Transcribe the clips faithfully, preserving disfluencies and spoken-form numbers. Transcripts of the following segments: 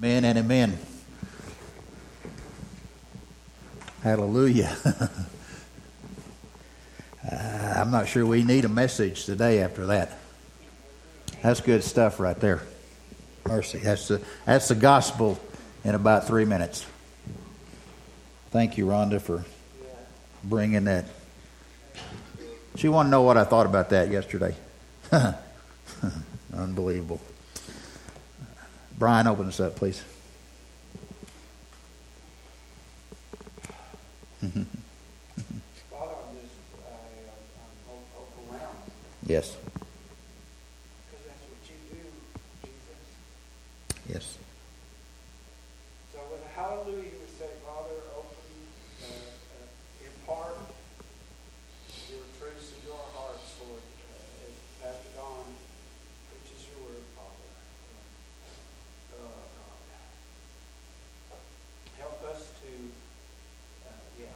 Amen and amen. Hallelujah. uh, I'm not sure we need a message today after that. That's good stuff right there. Mercy. That's the, that's the gospel in about three minutes. Thank you, Rhonda, for bringing that. She wanted to know what I thought about that yesterday. Unbelievable. Brian, open us up, please. Yes. Because that's what you do, Jesus. Yes. So with a hallelujah, you would say, Father, open, uh, uh, impart your truths into our hearts, Lord, uh, as Pastor Don preaches your word, Father. Help us to, uh, yeah,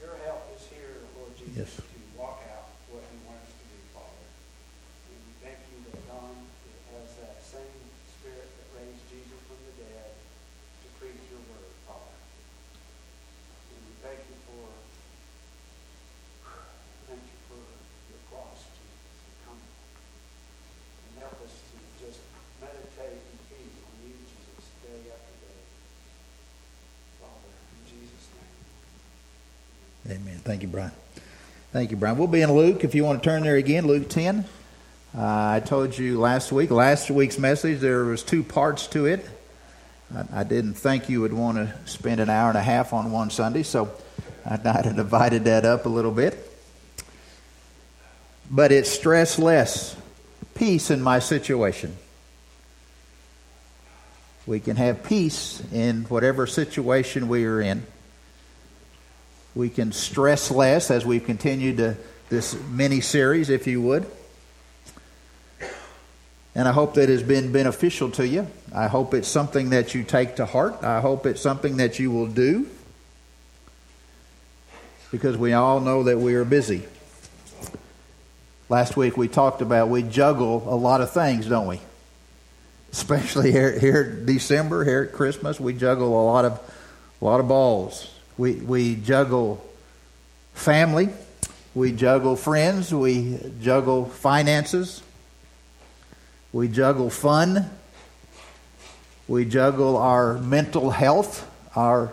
your help is here, Lord Jesus, yes. To walk out what you want us to do, Father. And we thank you that God has that same spirit that raised Jesus from the dead to preach your word, Father. And we thank you for, thank you for your cross, Jesus, and come and help us to just meditate and feed on you, Jesus, day after day. Amen. Thank you, Brian. Thank you, Brian. We'll be in Luke if you want to turn there again, Luke ten. Uh, I told you last week, last week's message, there was two parts to it. I, I didn't think you would want to spend an hour and a half on one Sunday, so I, I divided that up a little bit. But it's stress less. Peace in my situation. We can have peace in whatever situation we are in. We can stress less as we've continued to this mini-series, if you would. And I hope that has been beneficial to you. I hope it's something that you take to heart. I hope it's something that you will do. Because we all know that we are busy. Last week we talked about we juggle a lot of things, don't we? Especially here, here in December, here at Christmas, we juggle a lot of, a lot of balls. We we juggle family, we juggle friends, we juggle finances, we juggle fun, we juggle our mental health, our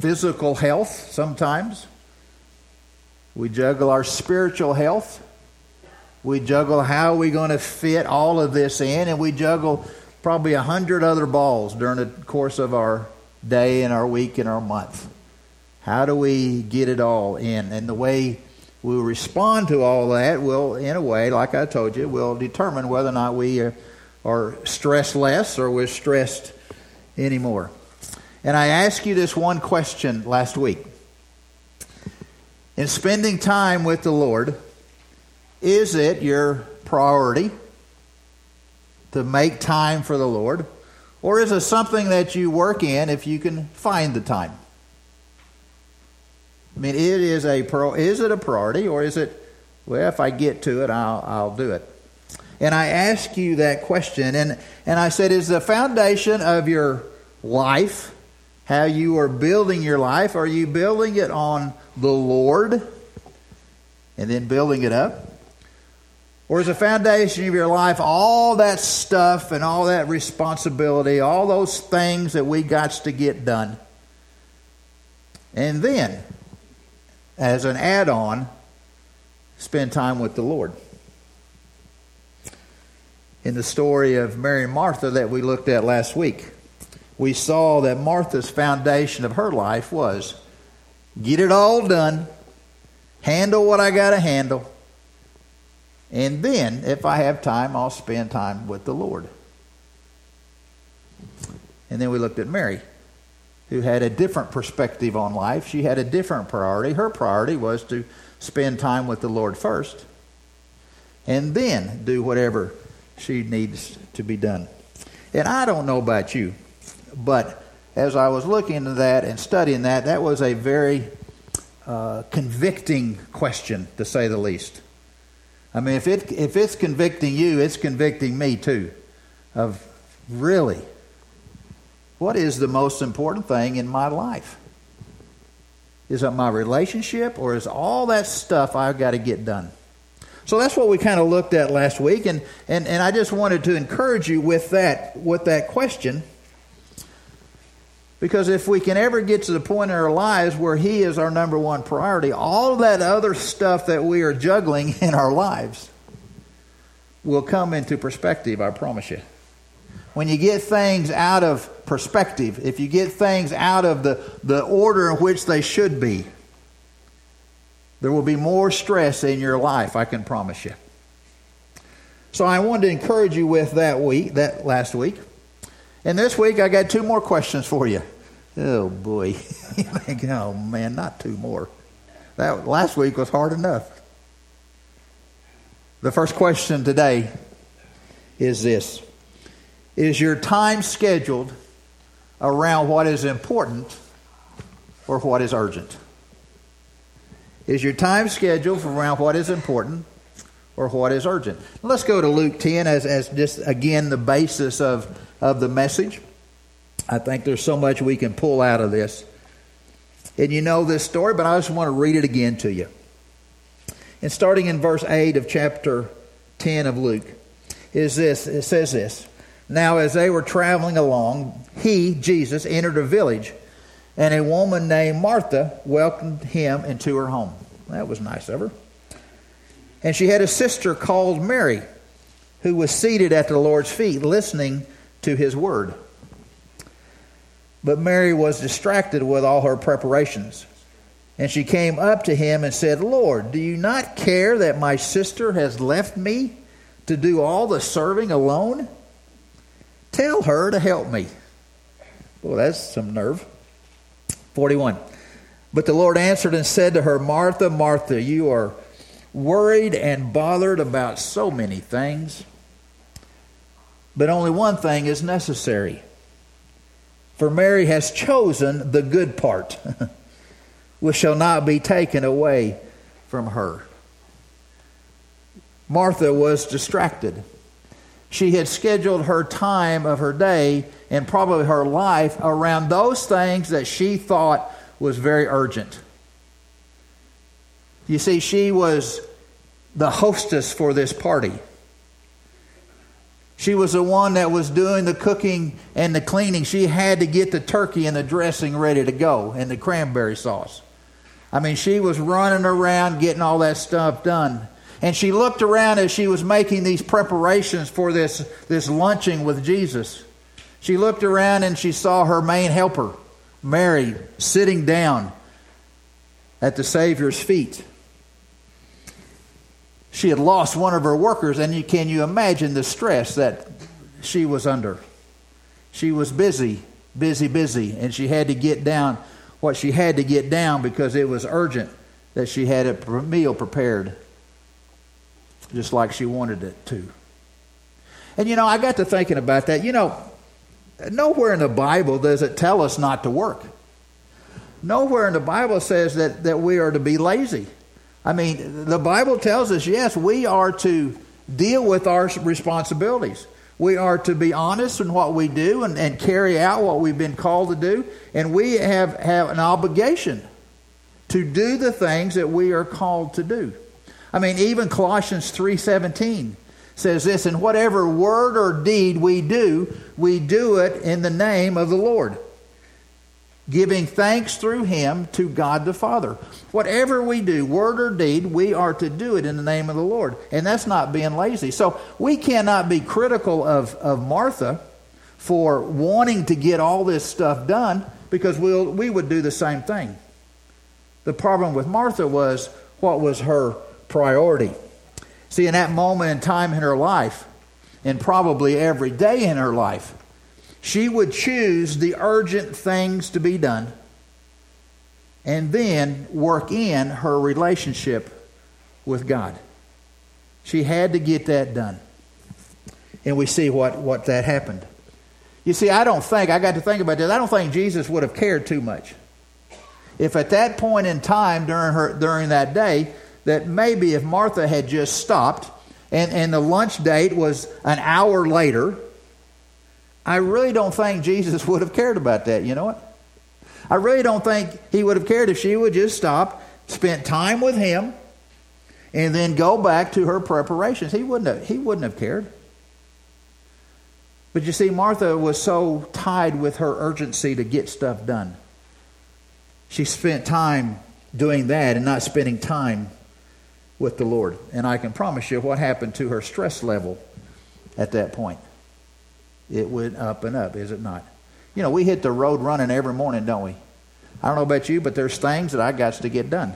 physical health sometimes, we juggle our spiritual health, we juggle how we're going to fit all of this in, and we juggle probably a hundred other balls during the course of our day and our week and our month. How do we get it all in? And the way we respond to all that will, in a way, like I told you, will determine whether or not we are, are stressed less or we're stressed anymore. And I asked you this one question last week. In spending time with the Lord, is it your priority to make time for the Lord? Or is it something that you work in if you can find the time? I mean, it is a pro, is it a priority or is it, well, if I get to it, I'll I'll do it. And I ask you that question, and, and I said, is the foundation of your life, how you are building your life, are you building it on the Lord and then building it up? Or is the foundation of your life all that stuff and all that responsibility, all those things that we got to get done? And then, as an add-on, spend time with the Lord. In the story of Mary and Martha that we looked at last week, we saw that Martha's foundation of her life was get it all done, handle what I got to handle, and then, if I have time, I'll spend time with the Lord. And then we looked at Mary, who had a different perspective on life. She had a different priority. Her priority was to spend time with the Lord first, and then do whatever she needs to be done. And I don't know about you, but as I was looking into that and studying that, that was a very uh, convicting question, to say the least. I mean, if it if it's convicting you, it's convicting me too. Of really, What is the most important thing in my life? Is it my relationship, or is all that stuff I've got to get done? So that's what we kind of looked at last week, and, and, and I just wanted to encourage you with that, with that question, because if we can ever get to the point in our lives where He is our number one priority, all that other stuff that we are juggling in our lives will come into perspective, I promise you. When you get things out of perspective, if you get things out of the, the order in which they should be, there will be more stress in your life, I can promise you. So I wanted to encourage you with that week, that last week. And this week I got two more questions for you. Oh boy. You think, oh man, not two more. That last week was hard enough. The first question today is this. Is your time scheduled around what is important or what is urgent? Is your time scheduled around what is important or what is urgent? Let's go to Luke ten as, as just, again, the basis of, of the message. I think there's so much we can pull out of this. And you know this story, but I just want to read it again to you. And starting in verse eight of chapter ten of Luke, is this, it says this. Now as they were traveling along, he, Jesus, entered a village, and a woman named Martha welcomed him into her home. That was nice of her. And she had a sister called Mary, who was seated at the Lord's feet, listening to his word. But Mary was distracted with all her preparations. And she came up to him and said, Lord, do you not care that my sister has left me to do all the serving alone? Tell her to help me. Well, that's some nerve. forty-one. But the Lord answered and said to her, Martha, Martha, you are worried and bothered about so many things, but only one thing is necessary. For Mary has chosen the good part, which shall not be taken away from her. Martha was distracted. She had scheduled her time of her day and probably her life around those things that she thought was very urgent. You see, she was the hostess for this party. She was the one that was doing the cooking and the cleaning. She had to get the turkey and the dressing ready to go and the cranberry sauce. I mean, she was running around getting all that stuff done. And she looked around as she was making these preparations for this, this lunching with Jesus. She looked around and she saw her main helper, Mary, sitting down at the Savior's feet. She had lost one of her workers, and you, can you imagine the stress that she was under? She was busy, busy, busy, and she had to get down what she had to get down because it was urgent that she had a meal prepared just like she wanted it to. And, you know, I got to thinking about that. You know, nowhere in the Bible does it tell us not to work. Nowhere in the Bible says that, that we are to be lazy. I mean, the Bible tells us, yes, we are to deal with our responsibilities. We are to be honest in what we do and, and carry out what we've been called to do. And we have, have an obligation to do the things that we are called to do. I mean, even Colossians three seventeen says this, and whatever word or deed we do, we do it in the name of the Lord, giving thanks through him to God the Father. Whatever we do, word or deed, we are to do it in the name of the Lord. And that's not being lazy. So we cannot be critical of, of Martha for wanting to get all this stuff done, because we'll, we would do the same thing. The problem with Martha was what was her priority. See, in that moment in time in her life, and probably every day in her life, she would choose the urgent things to be done and then work in her relationship with God. She had to get that done. And we see what, what that happened. You see, I don't think, I got to think about this, I don't think Jesus would have cared too much if at that point in time during her during that day, that maybe if Martha had just stopped and, and the lunch date was an hour later, I really don't think Jesus would have cared about that. You know what? I really don't think he would have cared if she would just stop, spent time with him, and then go back to her preparations. He wouldn't have, he wouldn't have cared. But you see, Martha was so tied with her urgency to get stuff done. She spent time doing that and not spending time with the Lord. And I can promise you what happened to her stress level at that point. It went up and up, is it not? You know, we hit the road running every morning, don't we? I don't know about you, but there's things that I got to get done.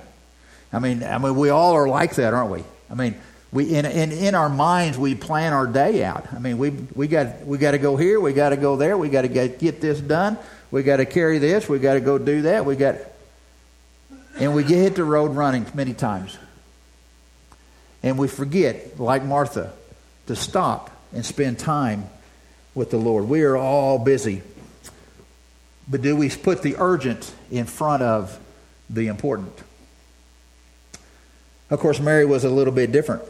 I mean, I mean, we all are like that, aren't we? I mean, we in in, in our minds we plan our day out. I mean, we we got we got to go here, we got to go there, we got to get, get this done, we got to carry this, we got to go do that, we got, and we get hit the road running many times, and we forget, like Martha, to stop and spend time with the Lord. We are all busy. But do we put the urgent in front of the important? Of course, Mary was a little bit different.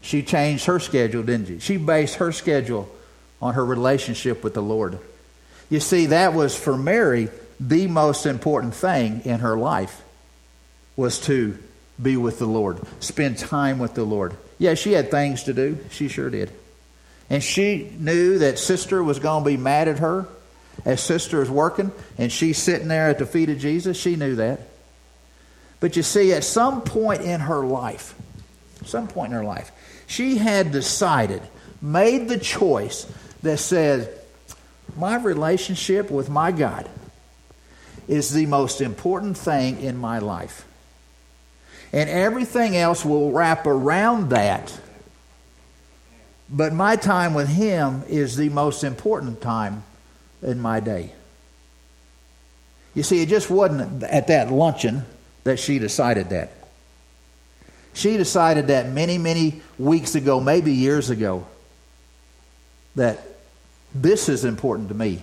She changed her schedule, didn't she? She based her schedule on her relationship with the Lord. You see, that was for Mary the most important thing in her life, was to be with the Lord, spend time with the Lord. Yeah, she had things to do. She sure did. And she knew that sister was going to be mad at her as sister is working, and she's sitting there at the feet of Jesus. She knew that. But you see, at some point in her life, some point in her life, she had decided, made the choice that said, my relationship with my God is the most important thing in my life. And everything else will wrap around that. But my time with him is the most important time in my day. You see, it just wasn't at that luncheon that she decided that. She decided that many, many weeks ago, maybe years ago, that this is important to me.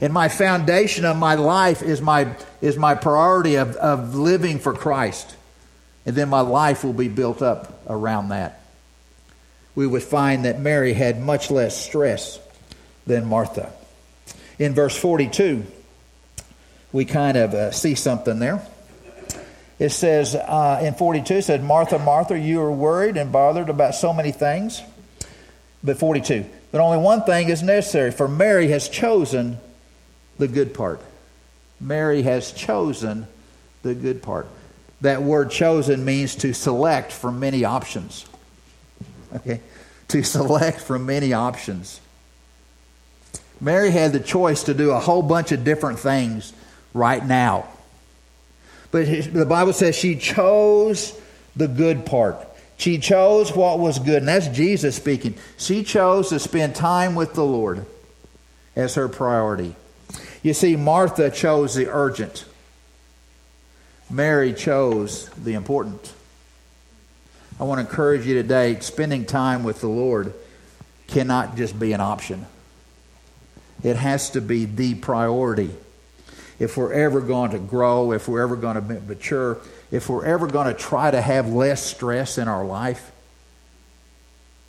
And my foundation of my life is my is my priority of, of living for Christ. And then my life will be built up around that. We would find that Mary had much less stress than Martha. In verse forty-two, we kind of uh, see something there. It says, uh, in forty-two, it said, Martha, Martha, you are worried and bothered about so many things. But forty-two, but only one thing is necessary, for Mary has chosen the good part. Mary has chosen the good part. That word chosen means to select from many options. Okay, to select from many options. Mary had the choice to do a whole bunch of different things right now. But the Bible says she chose the good part. She chose what was good, and that's Jesus speaking. She chose to spend time with the Lord as her priority. You see, Martha chose the urgent. Mary chose the important. I want to encourage you today, spending time with the Lord cannot just be an option. It has to be the priority. If we're ever going to grow, if we're ever going to mature, if we're ever going to try to have less stress in our life,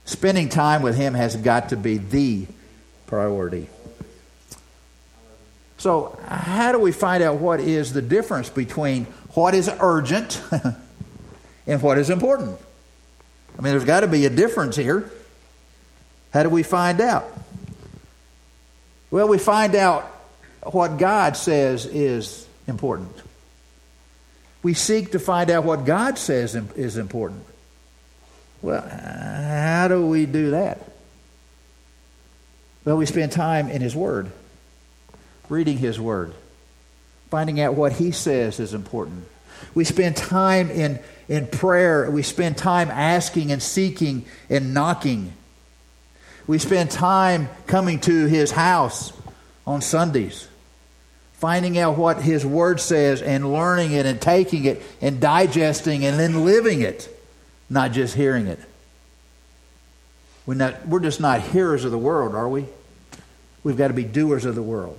spending time with him has got to be the priority. So how do we find out what is the difference between what is urgent and what is important? I mean, there's got to be a difference here. How do we find out? Well, we find out what God says is important. We seek to find out what God says is important. Well, how do we do that? Well, we spend time in his word, reading his word, finding out what he says is important. We spend time in, in prayer. We spend time asking and seeking and knocking. We spend time coming to his house on Sundays, finding out what his word says and learning it and taking it and digesting and then living it, not just hearing it. We're, not, we're just not hearers of the word, are we? We've got to be doers of the word.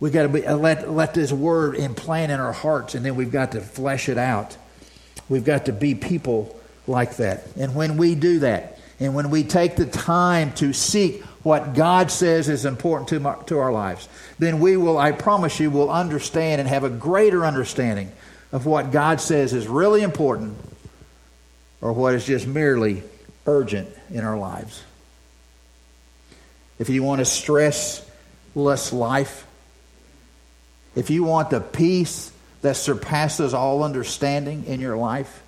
We've got to be, let, let this word implant in our hearts, and then we've got to flesh it out. We've got to be people like that. And when we do that, and when we take the time to seek what God says is important to, my, to our lives, then we will, I promise you, will understand and have a greater understanding of what God says is really important or what is just merely urgent in our lives. If you want a stressless life, if you want the peace that surpasses all understanding in your life,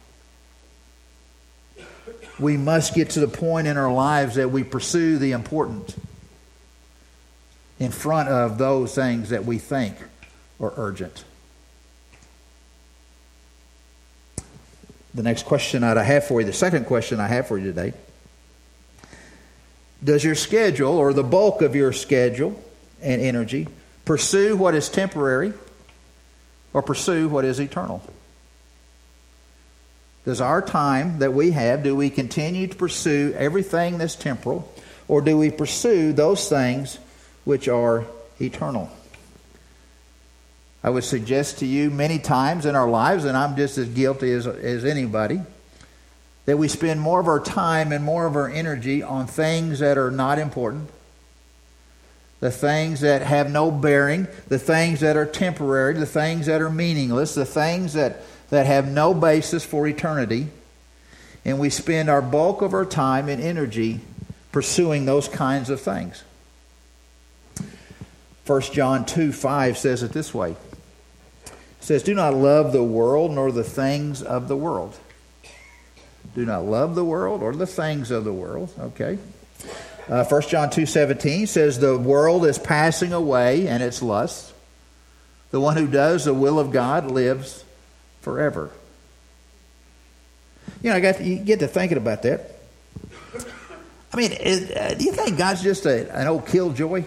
we must get to the point in our lives that we pursue the important in front of those things that we think are urgent. The next question I have for you, the second question I have for you today, does your schedule or the bulk of your schedule and energy pursue what is temporary or pursue what is eternal? Does our time that we have, do we continue to pursue everything that's temporal, or do we pursue those things which are eternal? I would suggest to you many times in our lives, and I'm just as guilty as, as anybody, that we spend more of our time and more of our energy on things that are not important, the things that have no bearing, the things that are temporary, the things that are meaningless, the things that, that have no basis for eternity. And we spend our bulk of our time and energy pursuing those kinds of things. First John two five says it this way. It says, do not love the world nor the things of the world. Do not love the world or the things of the world. Okay. Uh, First John two seventeen says, the world is passing away and its lusts. The one who does the will of God lives forever. You know, I got to, you get to thinking about that. I mean, is, uh, do you think God's just a, an old killjoy?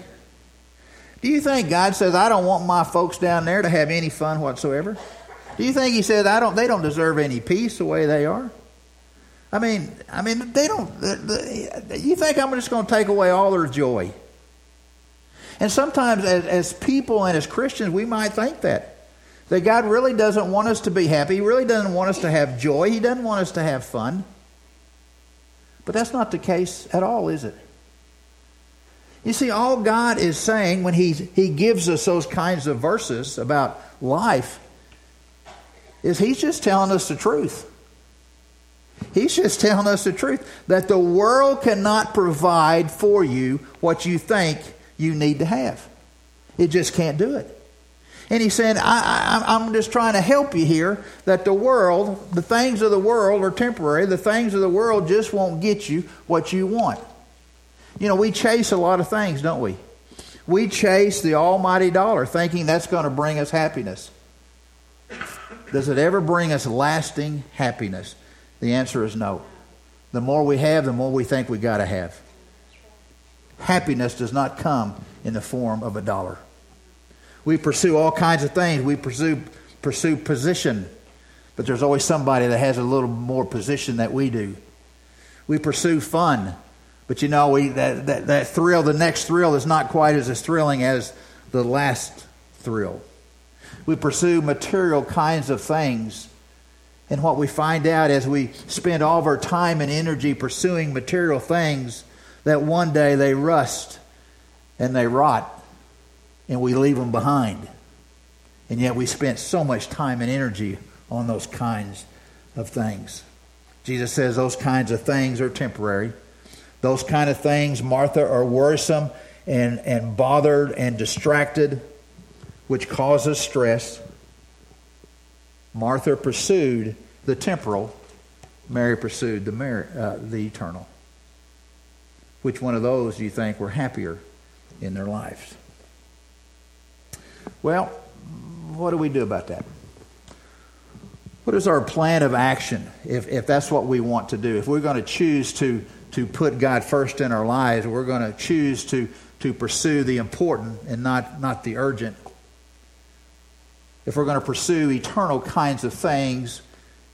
Do you think God says, I don't want my folks down there to have any fun whatsoever? Do you think He says, I don't? They don't deserve any peace the way they are? I mean, I mean, they don't. They, they, you think I'm just going to take away all their joy? And sometimes, as, as people and as Christians, we might think that that God really doesn't want us to be happy. He really doesn't want us to have joy. He doesn't want us to have fun. But that's not the case at all, is it? You see, all God is saying when he, he gives us those kinds of verses about life is He's just telling us the truth. He's just telling us the truth, that the world cannot provide for you what you think you need to have. It just can't do it. And He's saying, I, I, I'm just trying to help you here, that the world, the things of the world are temporary. The things of the world just won't get you what you want. You know, we chase a lot of things, don't we? We chase the almighty dollar, thinking that's going to bring us happiness. Does it ever bring us lasting happiness? The answer is no. The more we have, the more we think we got to have. Happiness does not come in the form of a dollar. We pursue all kinds of things. We pursue pursue position, but there's always somebody that has a little more position than we do. We pursue fun, but you know we that, that, that thrill, the next thrill is not quite as, as thrilling as the last thrill. We pursue material kinds of things, and what we find out as we spend all of our time and energy pursuing material things, that one day they rust and they rot, and we leave them behind. And yet we spent so much time and energy on those kinds of things. Jesus says those kinds of things are temporary. Those kind of things, Martha, are worrisome and, and bothered and distracted, which causes stress. Martha pursued the temporal. Mary pursued the, mer- uh, the eternal. Which one of those do you think were happier in their lives? Well, what do we do about that? What is our plan of action if, if that's what we want to do? If we're going to choose to, to put God first in our lives, we're going to choose to, to pursue the important and not, not the urgent. If we're going to pursue eternal kinds of things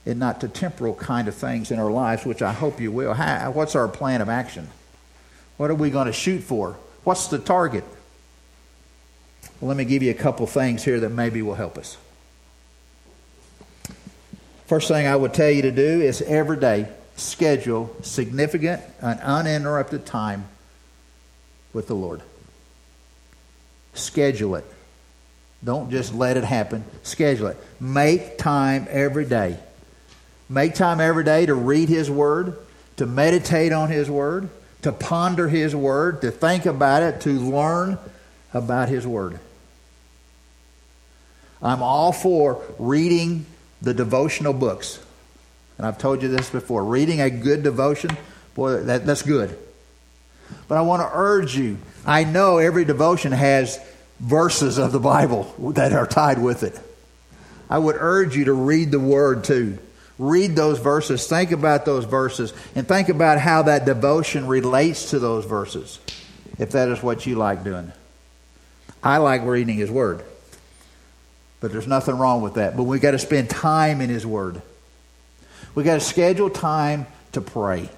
and not the temporal kind of things in our lives, which I hope you will, how, what's our plan of action? What are we going to shoot for? What's the target? Well, let me give you a couple things here that maybe will help us. First thing I would tell you to do is every day schedule significant and uninterrupted time with the Lord. Schedule it. Don't just let it happen. Schedule it. Make time every day. Make time every day to read His Word, to meditate on His Word, to ponder His Word, to think about it, to learn about His Word. I'm all for reading the devotional books. And I've told you this before. Reading a good devotion, boy, that, that's good. But I want to urge you. I know every devotion has verses of the Bible that are tied with it. I would urge you to read the Word too. Read those verses. Think about those verses. And think about how that devotion relates to those verses, if that is what you like doing. I like reading His Word. But there's nothing wrong with that. But we've got to spend time in His Word. We've got to schedule time to pray.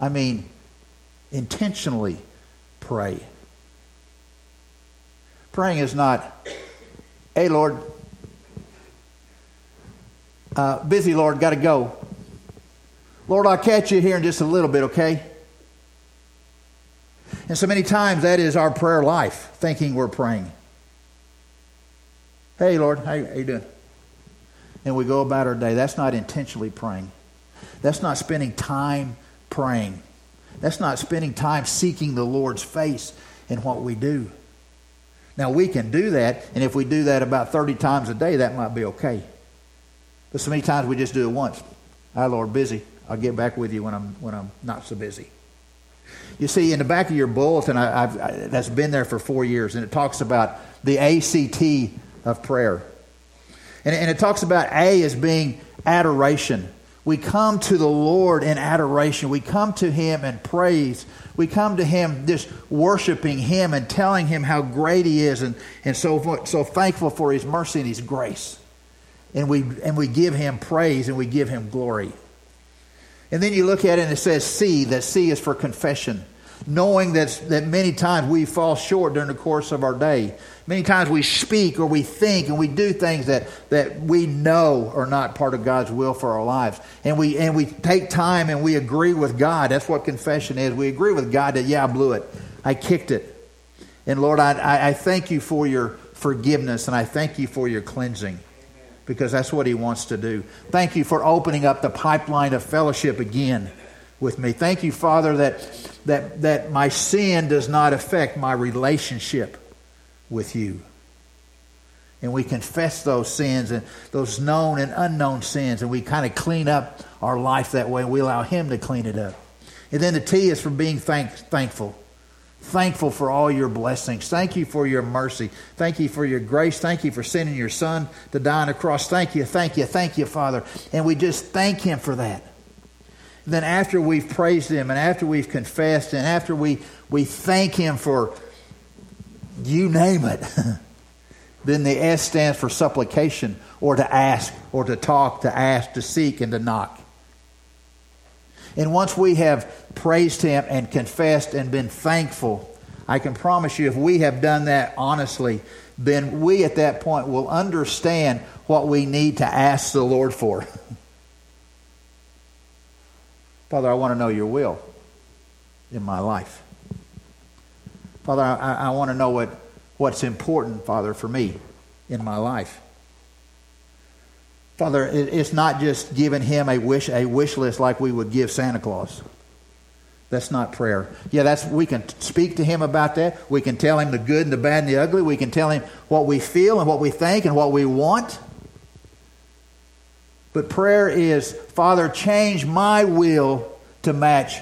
I mean, intentionally pray. Praying is not, hey, Lord, uh, busy, Lord, got to go. Lord, I'll catch you here in just a little bit, okay? And so many times that is our prayer life, thinking we're praying. Hey, Lord, how you doing? And we go about our day. That's not intentionally praying. That's not spending time praying. That's not spending time seeking the Lord's face in what we do. Now, we can do that, and if we do that about thirty times a day, that might be okay. But so many times we just do it once. Hi, Lord, busy. I'll get back with you when I'm when I'm not so busy. You see, in the back of your bulletin, I, I've, I, that's been there for four years, and it talks about the A C T of prayer. And, and it talks about A as being adoration. We come to the Lord in adoration. We come to Him in praise. We come to Him just worshiping Him and telling Him how great He is and, and so, so thankful for His mercy and His grace. And we, and we give Him praise and we give Him glory. And then you look at it and it says C, that C is for confession. Knowing that, that many times we fall short during the course of our day. Many times we speak or we think and we do things that, that we know are not part of God's will for our lives. And we and we take time and we agree with God. That's what confession is. We agree with God that, yeah, I blew it. I kicked it. And Lord, I, I thank you for your forgiveness and I thank you for your cleansing because that's what He wants to do. Thank you for opening up the pipeline of fellowship again with me. Thank you, Father, that, that, that my sin does not affect my relationship with you. And we confess those sins and those known and unknown sins, and we kind of clean up our life that way, and we allow Him to clean it up. And then the T is for being thank, thankful. Thankful for all your blessings. Thank you for your mercy. Thank you for your grace. Thank you for sending your Son to die on the cross. Thank you, thank you, thank you, Father. And we just thank Him for that. And then after we've praised Him and after we've confessed and after we, we thank Him for you name it. Then the S stands for supplication, or to ask, or to talk, to ask, to seek, and to knock. And once we have praised Him and confessed and been thankful, I can promise you if we have done that honestly, then we at that point will understand what we need to ask the Lord for. Father, I want to know your will in my life. Father, I, I want to know what, what's important, Father, for me in my life. Father, it, it's not just giving Him a wish a wish list like we would give Santa Claus. That's not prayer. Yeah, that's we can speak to Him about that. We can tell Him the good and the bad and the ugly. We can tell Him what we feel and what we think and what we want. But prayer is, Father, change my will to match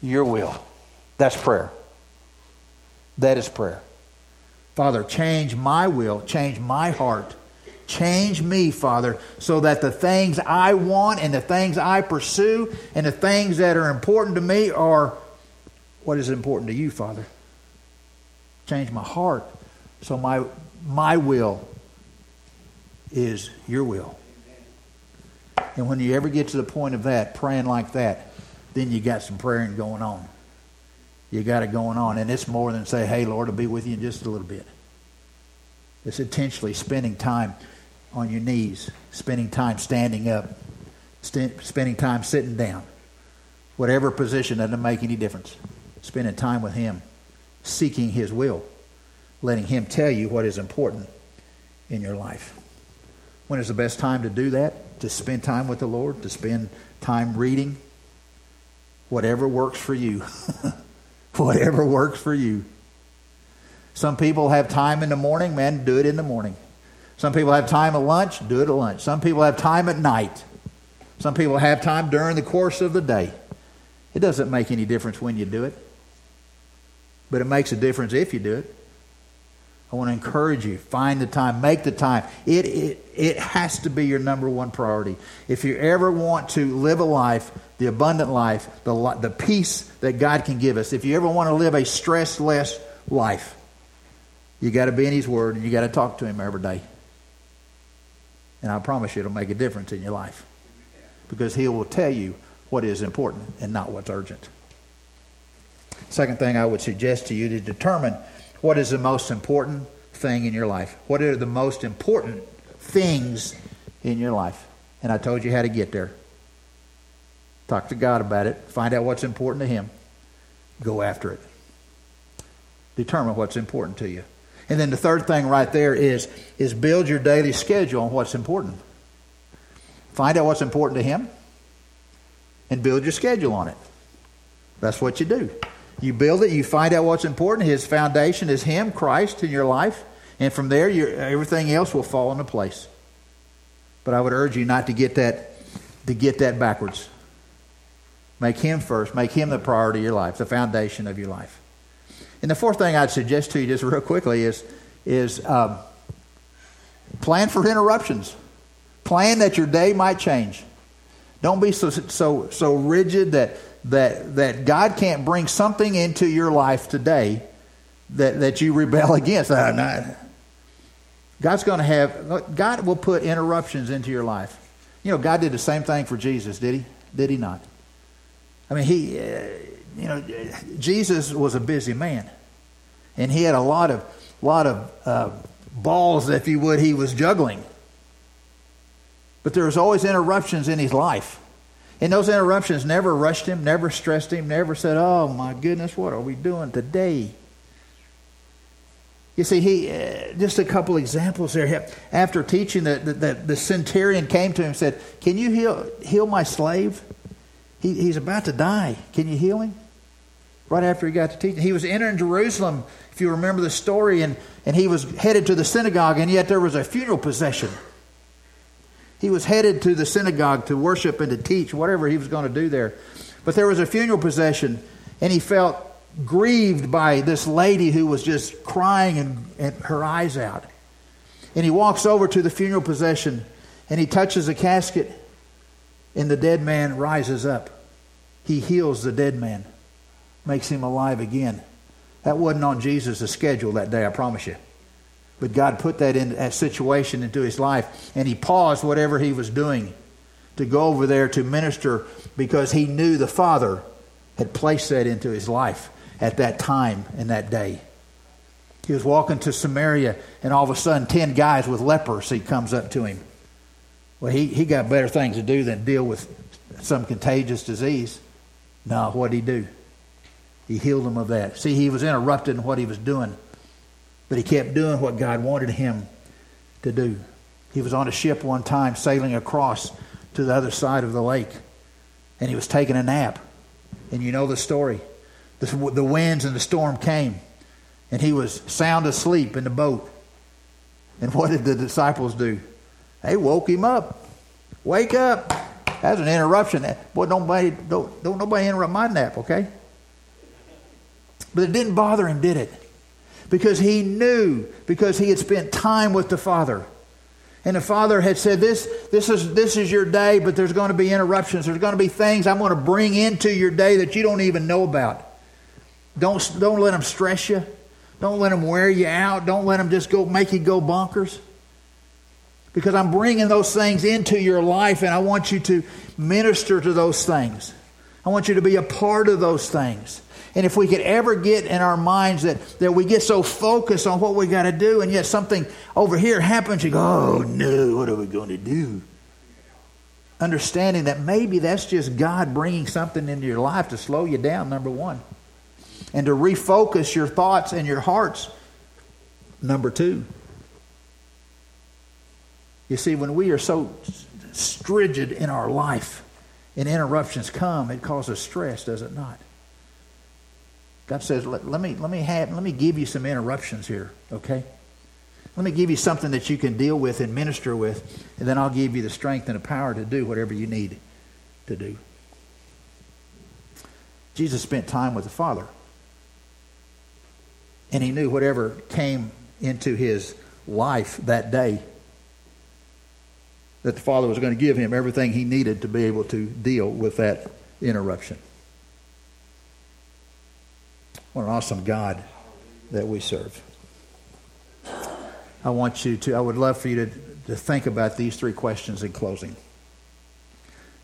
your will. That's prayer. That is prayer. Father, change my will, change my heart. Change me, Father, so that the things I want and the things I pursue and the things that are important to me are what is important to you, Father. Change my heart so my my will is your will. And when you ever get to the point of that, praying like that, then you got some praying going on. You got it going on. And it's more than say, hey, Lord, I'll be with you in just a little bit. It's intentionally spending time on your knees, spending time standing up, st- spending time sitting down. Whatever position, doesn't make any difference. spending time with Him, seeking His will, letting Him tell you what is important in your life. When is the best time to do that? To spend time with the Lord, to spend time reading. Whatever works for you. Whatever works for you. Some people have time in the morning, man, do it in the morning. Some people have time at lunch, do it at lunch. Some people have time at night. Some people have time during the course of the day. It doesn't make any difference when you do it. But it makes a difference if you do it. I want to encourage you, find the time, make the time. It it it has to be your number one priority. If you ever want to live a life, the abundant life, the the peace that God can give us, if you ever want to live a stress-less life, you got to be in His Word and you got to talk to Him every day. And I promise you it'll make a difference in your life, because He will tell you what is important and not what's urgent. Second thing I would suggest to you, to determine what is the most important thing in your life. What are the most important things in your life? And I told you how to get there. Talk to God about it. Find out what's important to Him. Go after it. Determine what's important to you. And then the third thing right there is, is build your daily schedule on what's important. Find out what's important to Him and build your schedule on it. That's what you do. You build it, you find out what's important. His foundation is Him, Christ, in your life. And from there, your, everything else will fall into place. But I would urge you not to get that, to get that backwards. Make Him first. Make Him the priority of your life, the foundation of your life. And the fourth thing I'd suggest to you just real quickly is, is um, plan for interruptions. Plan that your day might change. Don't be so so, so rigid that... That that God can't bring something into your life today that, that you rebel against. God's going to have, God will put interruptions into your life. You know, God did the same thing for Jesus, did He? Did He not? I mean, He, uh, you know, Jesus was a busy man. And He had a lot of, lot of uh, balls, if you would, He was juggling. But there was always interruptions in His life. And those interruptions never rushed Him, never stressed Him, never said, oh my goodness, what are we doing today? You see, he uh, just a couple examples there. After teaching, the, the, the centurion came to Him and said, can you heal, heal my slave? He, he's about to die. Can you heal him? Right after He got to teaching. He was entering Jerusalem, if you remember the story, and, and He was headed to the synagogue, and yet there was a funeral procession. He was headed to the synagogue to worship and to teach, whatever He was going to do there. But there was a funeral procession, and He felt grieved by this lady who was just crying and, and her eyes out. And He walks over to the funeral procession, and He touches the casket, and the dead man rises up. He heals the dead man, makes him alive again. That wasn't on Jesus' schedule that day, I promise you. But God put that, in, that situation into His life, and He paused whatever He was doing to go over there to minister, because He knew the Father had placed that into His life at that time and that day. He was walking to Samaria, and all of a sudden ten guys with leprosy comes up to Him. Well, he, he got better things to do than deal with some contagious disease. No, what did He do? He healed them of that. See, He was interrupted in what He was doing. But He kept doing what God wanted Him to do. He was on a ship one time sailing across to the other side of the lake. And He was taking a nap. And you know the story. The, the winds and the storm came. And He was sound asleep in the boat. And what did the disciples do? They woke Him up. Wake up. That's an interruption. Boy, don't nobody, don't, don't nobody interrupt my nap, okay? But it didn't bother Him, did it? Because He knew, because He had spent time with the Father. And the Father had said, this, this is this is your day, but there's going to be interruptions. There's going to be things I'm going to bring into your day that you don't even know about. Don't, don't let them stress you. Don't let them wear you out. Don't let them just go make you go bonkers. Because I'm bringing those things into your life, and I want you to minister to those things. I want you to be a part of those things. And if we could ever get in our minds that, that we get so focused on what we got to do, and yet something over here happens, you go, oh no, what are we going to do? Understanding that maybe that's just God bringing something into your life to slow you down, number one. and to refocus your thoughts and your hearts. Number two, you see, when we are so strigid in our life and interruptions come, it causes stress, does it not? God says, let, let me let me have let me give you some interruptions here, okay? Let me give you something that you can deal with and minister with, and then I'll give you the strength and the power to do whatever you need to do. Jesus spent time with the Father, and he knew whatever came into his life that day that the Father was going to give him everything he needed to be able to deal with that interruption. What an awesome God that we serve. I want you to, I would love for you to, to think about these three questions in closing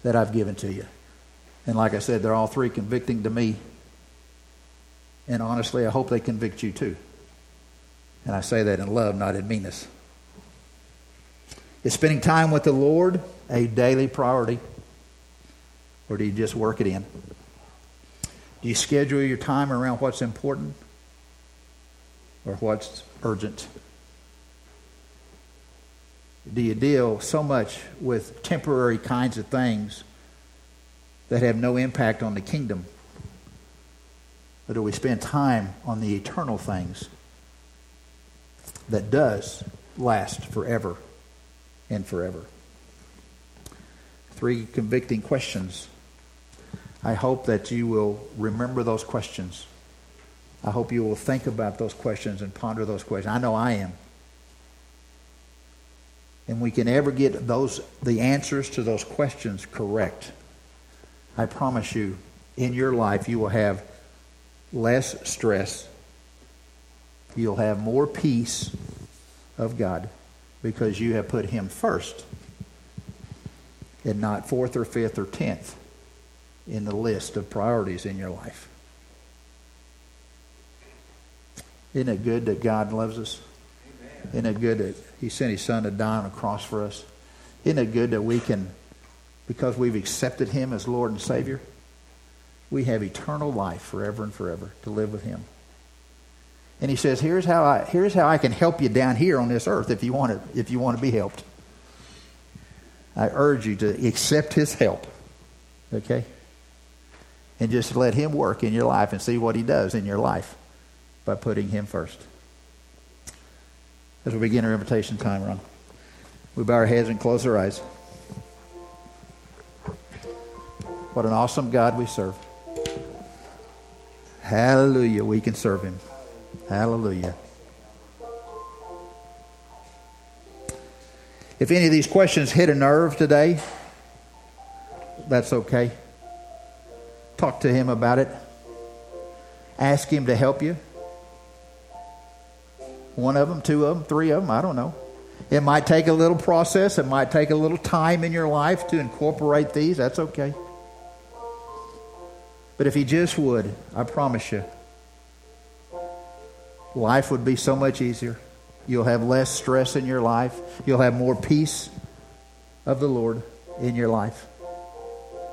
that I've given to you. And like I said, they're all three convicting to me. And honestly, I hope they convict you too. And I say that in love, not in meanness. Is spending time with the Lord a daily priority? Or do you just work it in? Do you schedule your time around what's important or what's urgent? Do you deal so much with temporary kinds of things that have no impact on the kingdom? Or do we spend time on the eternal things that does last forever and forever? Three convicting questions. I hope that you will remember those questions. I hope you will think about those questions and ponder those questions. I know I am. And we can ever get those the answers to those questions correct, I promise you, in your life you will have less stress. You'll have more peace of God because you have put Him first and not fourth or fifth or tenth in the list of priorities in your life. Isn't it good that God loves us? Isn't it good that He sent His Son to die on a cross for us? Isn't it good that we can, because we've accepted Him as Lord and Savior, we have eternal life forever and forever to live with Him? And He says, here's how I here's how I can help you down here on this earth if you want to, if you want to be helped. I urge you to accept His help, okay? And just let Him work in your life and see what He does in your life by putting Him first. As we begin our invitation time, Ron, we bow our heads and close our eyes. What an awesome God we serve. Hallelujah, we can serve Him. Hallelujah. If any of these questions hit a nerve today, that's okay. Talk to Him about it. Ask Him to help you. One of them, two of them, three of them, I don't know. It might take a little process. It might take a little time in your life to incorporate these. That's okay. But if He just would, I promise you, life would be so much easier. You'll have less stress in your life. You'll have more peace of the Lord in your life.